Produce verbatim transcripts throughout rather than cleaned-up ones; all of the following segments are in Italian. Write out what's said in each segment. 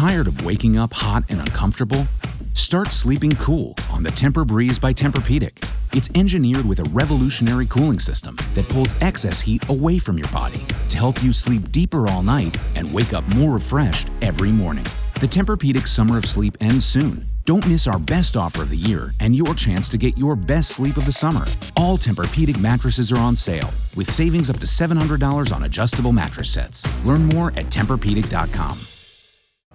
Tired of waking up hot and uncomfortable? Start sleeping cool on the Tempur-Breeze by Tempur-Pedic. It's engineered with a revolutionary cooling system that pulls excess heat away from your body to help you sleep deeper all night and wake up more refreshed every morning. The Tempur-Pedic Summer of Sleep ends soon. Don't miss our best offer of the year and your chance to get your best sleep of the summer. All Tempur-Pedic mattresses are on sale, with savings up to seven hundred dollars on adjustable mattress sets. Learn more at Tempur Pedic dot com.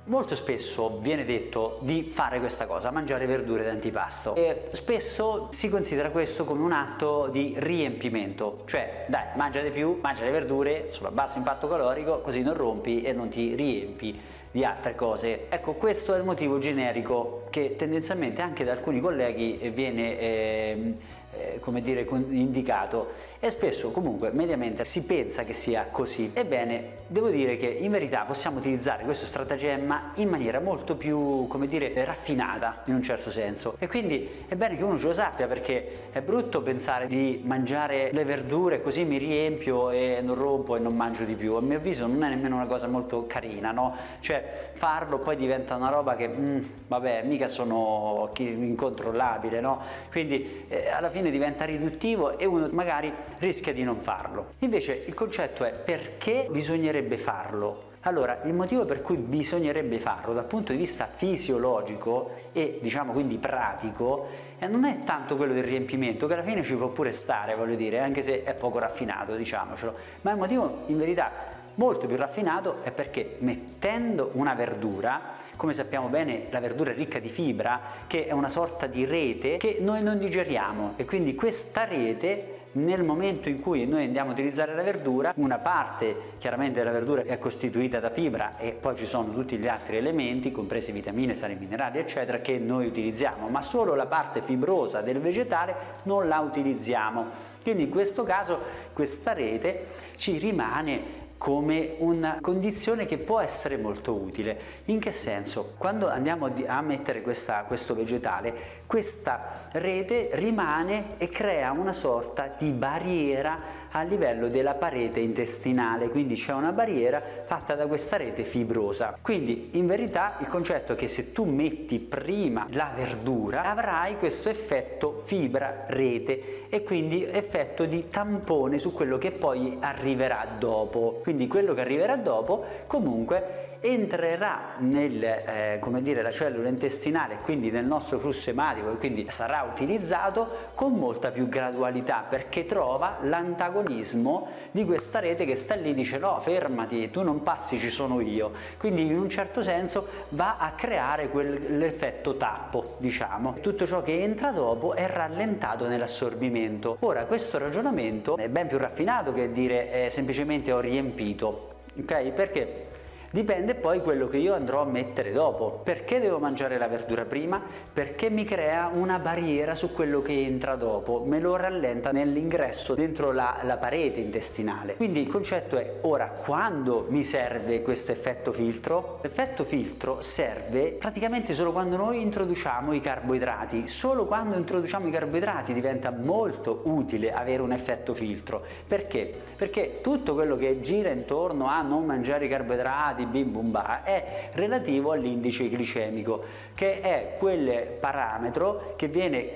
Molto spesso viene detto di fare questa cosa, mangiare verdure d'antipasto, e spesso si considera questo come un atto di riempimento, cioè dai, mangia di più, mangia le verdure, solo a basso impatto calorico, così non rompi e non ti riempi di altre cose. Ecco, questo è il motivo generico che tendenzialmente anche da alcuni colleghi viene eh, eh, come dire indicato, e spesso comunque mediamente si pensa che sia così. Ebbene, devo dire che in verità possiamo utilizzare questo stratagemma in maniera molto più, come dire, raffinata in un certo senso, e quindi è bene che uno ce lo sappia, perché è brutto pensare di mangiare le verdure così mi riempio e non rompo e non mangio di più. A mio avviso non è nemmeno una cosa molto carina, no? Cioè farlo poi diventa una roba che mm, vabbè, mica sono incontrollabile, no? Quindi eh, alla fine diventa riduttivo e uno magari rischia di non farlo. Invece il concetto è: perché bisognerebbe farlo? Allora, il motivo per cui bisognerebbe farlo dal punto di vista fisiologico e diciamo quindi pratico non è tanto quello del riempimento, che alla fine ci può pure stare, voglio dire, anche se è poco raffinato, diciamocelo, ma il motivo in verità molto più raffinato è perché mettendo una verdura, come sappiamo bene la verdura è ricca di fibra, che è una sorta di rete che noi non digeriamo, e quindi questa rete, nel momento in cui noi andiamo a utilizzare la verdura, una parte chiaramente della verdura è costituita da fibra e poi ci sono tutti gli altri elementi, compresi vitamine, sali minerali eccetera, che noi utilizziamo, ma solo la parte fibrosa del vegetale non la utilizziamo. Quindi in questo caso questa rete ci rimane come una condizione che può essere molto utile. In che senso? Quando andiamo a mettere questa, questo vegetale, questa rete rimane e crea una sorta di barriera a livello della parete intestinale, quindi c'è una barriera fatta da questa rete fibrosa. Quindi in verità il concetto è che se tu metti prima la verdura avrai questo effetto fibra rete e quindi effetto di tampone su quello che poi arriverà dopo. Quindi quello che arriverà dopo comunque entrerà nel, eh, come dire, la cellula intestinale, quindi nel nostro flusso ematico, e quindi sarà utilizzato con molta più gradualità, perché trova l'antagonismo di questa rete che sta lì e dice no, fermati, tu non passi, ci sono io. Quindi in un certo senso va a creare quell'effetto tappo, diciamo. Tutto ciò che entra dopo è rallentato nell'assorbimento. Ora, questo ragionamento è ben più raffinato che dire eh, semplicemente ho riempito, ok? Perché dipende poi quello che io andrò a mettere dopo. Perché devo mangiare la verdura prima? Perché mi crea una barriera su quello che entra dopo, me lo rallenta nell'ingresso dentro la, la parete intestinale. Quindi il concetto è: ora, quando mi serve questo effetto filtro? L'effetto filtro serve praticamente solo quando noi introduciamo i carboidrati. Solo quando introduciamo i carboidrati diventa molto utile avere un effetto filtro. Perché? Perché tutto quello che gira intorno a non mangiare i carboidrati, bim bum ba, è relativo all'indice glicemico, che è quel parametro che viene,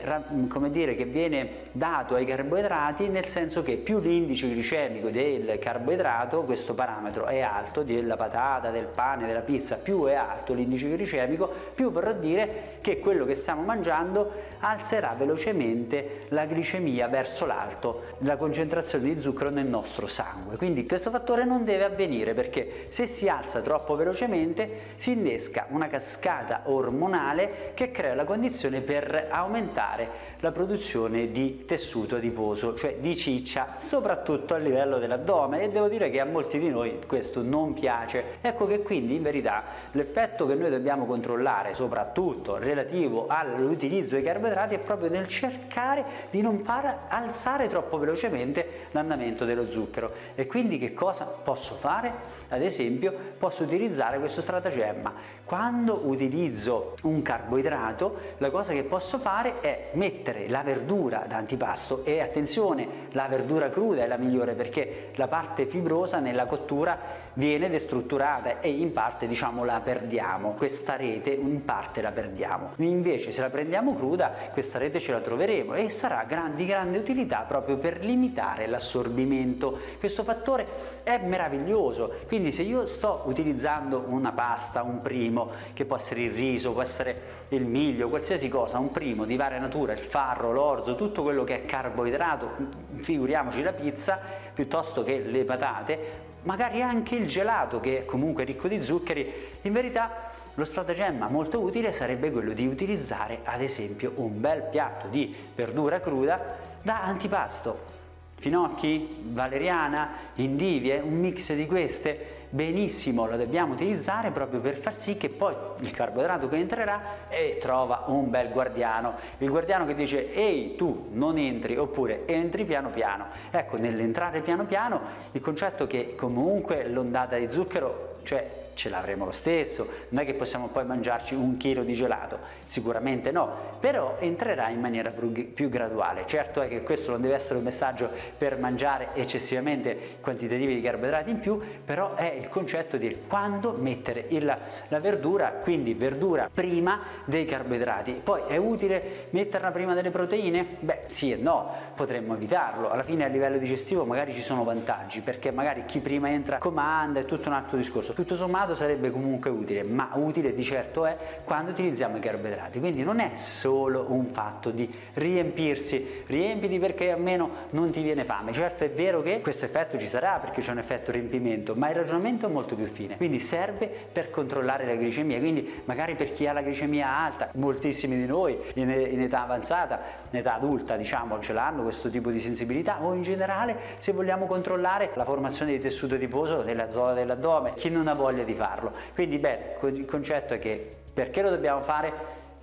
come dire, che viene dato ai carboidrati, nel senso che più l'indice glicemico del carboidrato, questo parametro è alto, della patata, del pane, della pizza, più è alto l'indice glicemico, più vorrà dire che quello che stiamo mangiando alzerà velocemente la glicemia verso l'alto, la concentrazione di zucchero nel nostro sangue. Quindi questo fattore non deve avvenire, perché se si alza troppo velocemente si innesca una cascata ormonale che crea la condizione per aumentare la produzione di tessuto adiposo, cioè di ciccia, soprattutto a livello dell'addome, e devo dire che a molti di noi questo non piace. Ecco che quindi in verità l'effetto che noi dobbiamo controllare, soprattutto relativo all'utilizzo dei carboidrati, è proprio nel cercare di non far alzare troppo velocemente l'andamento dello zucchero. E quindi che cosa posso fare? Ad esempio posso utilizzare questo stratagemma. Quando utilizzo un carboidrato, la cosa che posso fare è mettere la verdura d'antipasto, e attenzione, la verdura cruda è la migliore perché la parte fibrosa nella cottura viene destrutturata e in parte, diciamo, la perdiamo, questa rete in parte la perdiamo. Invece se la prendiamo cruda questa rete ce la troveremo e sarà di grande utilità proprio per limitare l'assorbimento. Questo fattore è meraviglioso, quindi se io sto utilizzando una pasta, un primo, che può essere il riso, può essere il miglio, qualsiasi cosa, un primo di varia natura, il farro, l'orzo, tutto quello che è carboidrato, figuriamoci la pizza, piuttosto che le patate, magari anche il gelato che è comunque ricco di zuccheri, in verità lo stratagemma molto utile sarebbe quello di utilizzare ad esempio un bel piatto di verdura cruda da antipasto. Finocchi, valeriana, indivie, un mix di queste, benissimo, lo dobbiamo utilizzare proprio per far sì che poi il carboidrato che entrerà e trova un bel guardiano, il guardiano che dice ehi tu non entri, oppure entri piano piano. Ecco, nell'entrare piano piano il concetto che comunque l'ondata di zucchero, cioè, ce l'avremo lo stesso, non è che possiamo poi mangiarci un chilo di gelato, sicuramente no, però entrerà in maniera più graduale. Certo è che questo non deve essere un messaggio per mangiare eccessivamente quantitativi di carboidrati in più, però è il concetto di quando mettere il, la verdura, quindi verdura prima dei carboidrati. Poi è utile metterla prima delle proteine? Beh sì e no, potremmo evitarlo, alla fine a livello digestivo magari ci sono vantaggi, perché magari chi prima entra comanda, è tutto un altro discorso, tutto sommato sarebbe comunque utile, ma utile di certo è quando utilizziamo i carboidrati. Quindi non è solo un fatto di riempirsi, riempiti perché almeno non ti viene fame. Certo è vero che questo effetto ci sarà perché c'è un effetto riempimento, ma il ragionamento è molto più fine, quindi serve per controllare la glicemia. Quindi magari per chi ha la glicemia alta, moltissimi di noi in, in età avanzata, in età adulta diciamo, ce l'hanno questo tipo di sensibilità, o in generale se vogliamo controllare la formazione di tessuto adiposo nella zona dell'addome, chi non ha voglia di di farlo. Quindi beh, il concetto è che perché lo dobbiamo fare?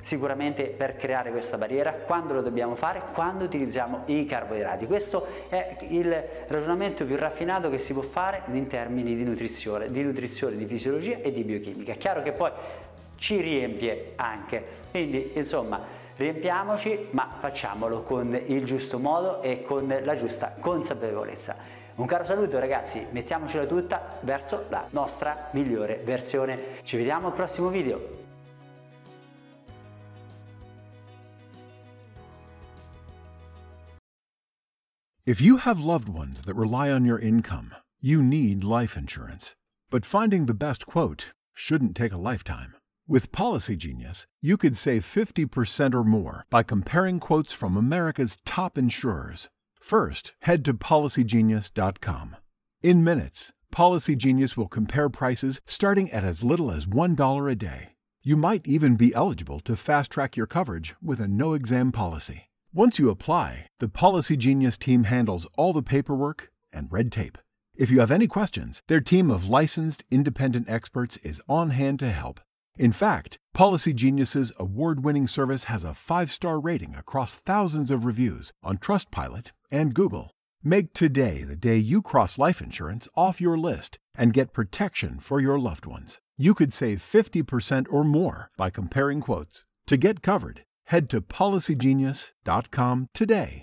Sicuramente per creare questa barriera. Quando lo dobbiamo fare? Quando utilizziamo i carboidrati. Questo è il ragionamento più raffinato che si può fare in termini di nutrizione, di nutrizione, di fisiologia e di biochimica. È chiaro che poi ci riempie anche, quindi insomma riempiamoci, ma facciamolo con il giusto modo e con la giusta consapevolezza. Un caro saluto ragazzi, mettiamocela tutta verso la nostra migliore versione. Ci vediamo al prossimo video. If you have loved ones that rely on your income, you need life insurance. But finding the best quote shouldn't take a lifetime. With PolicyGenius, you could save fifty percent or more by comparing quotes from America's top insurers. First, head to Policy Genius dot com. In minutes, PolicyGenius will compare prices starting at as little as one dollar a day. You might even be eligible to fast-track your coverage with a no-exam policy. Once you apply, the PolicyGenius team handles all the paperwork and red tape. If you have any questions, their team of licensed, independent experts is on hand to help. In fact, PolicyGenius's award-winning service has a five-star rating across thousands of reviews on Trustpilot and Google. Make today the day you cross life insurance off your list and get protection for your loved ones. You could save fifty percent or more by comparing quotes. To get covered, head to Policy Genius dot com today.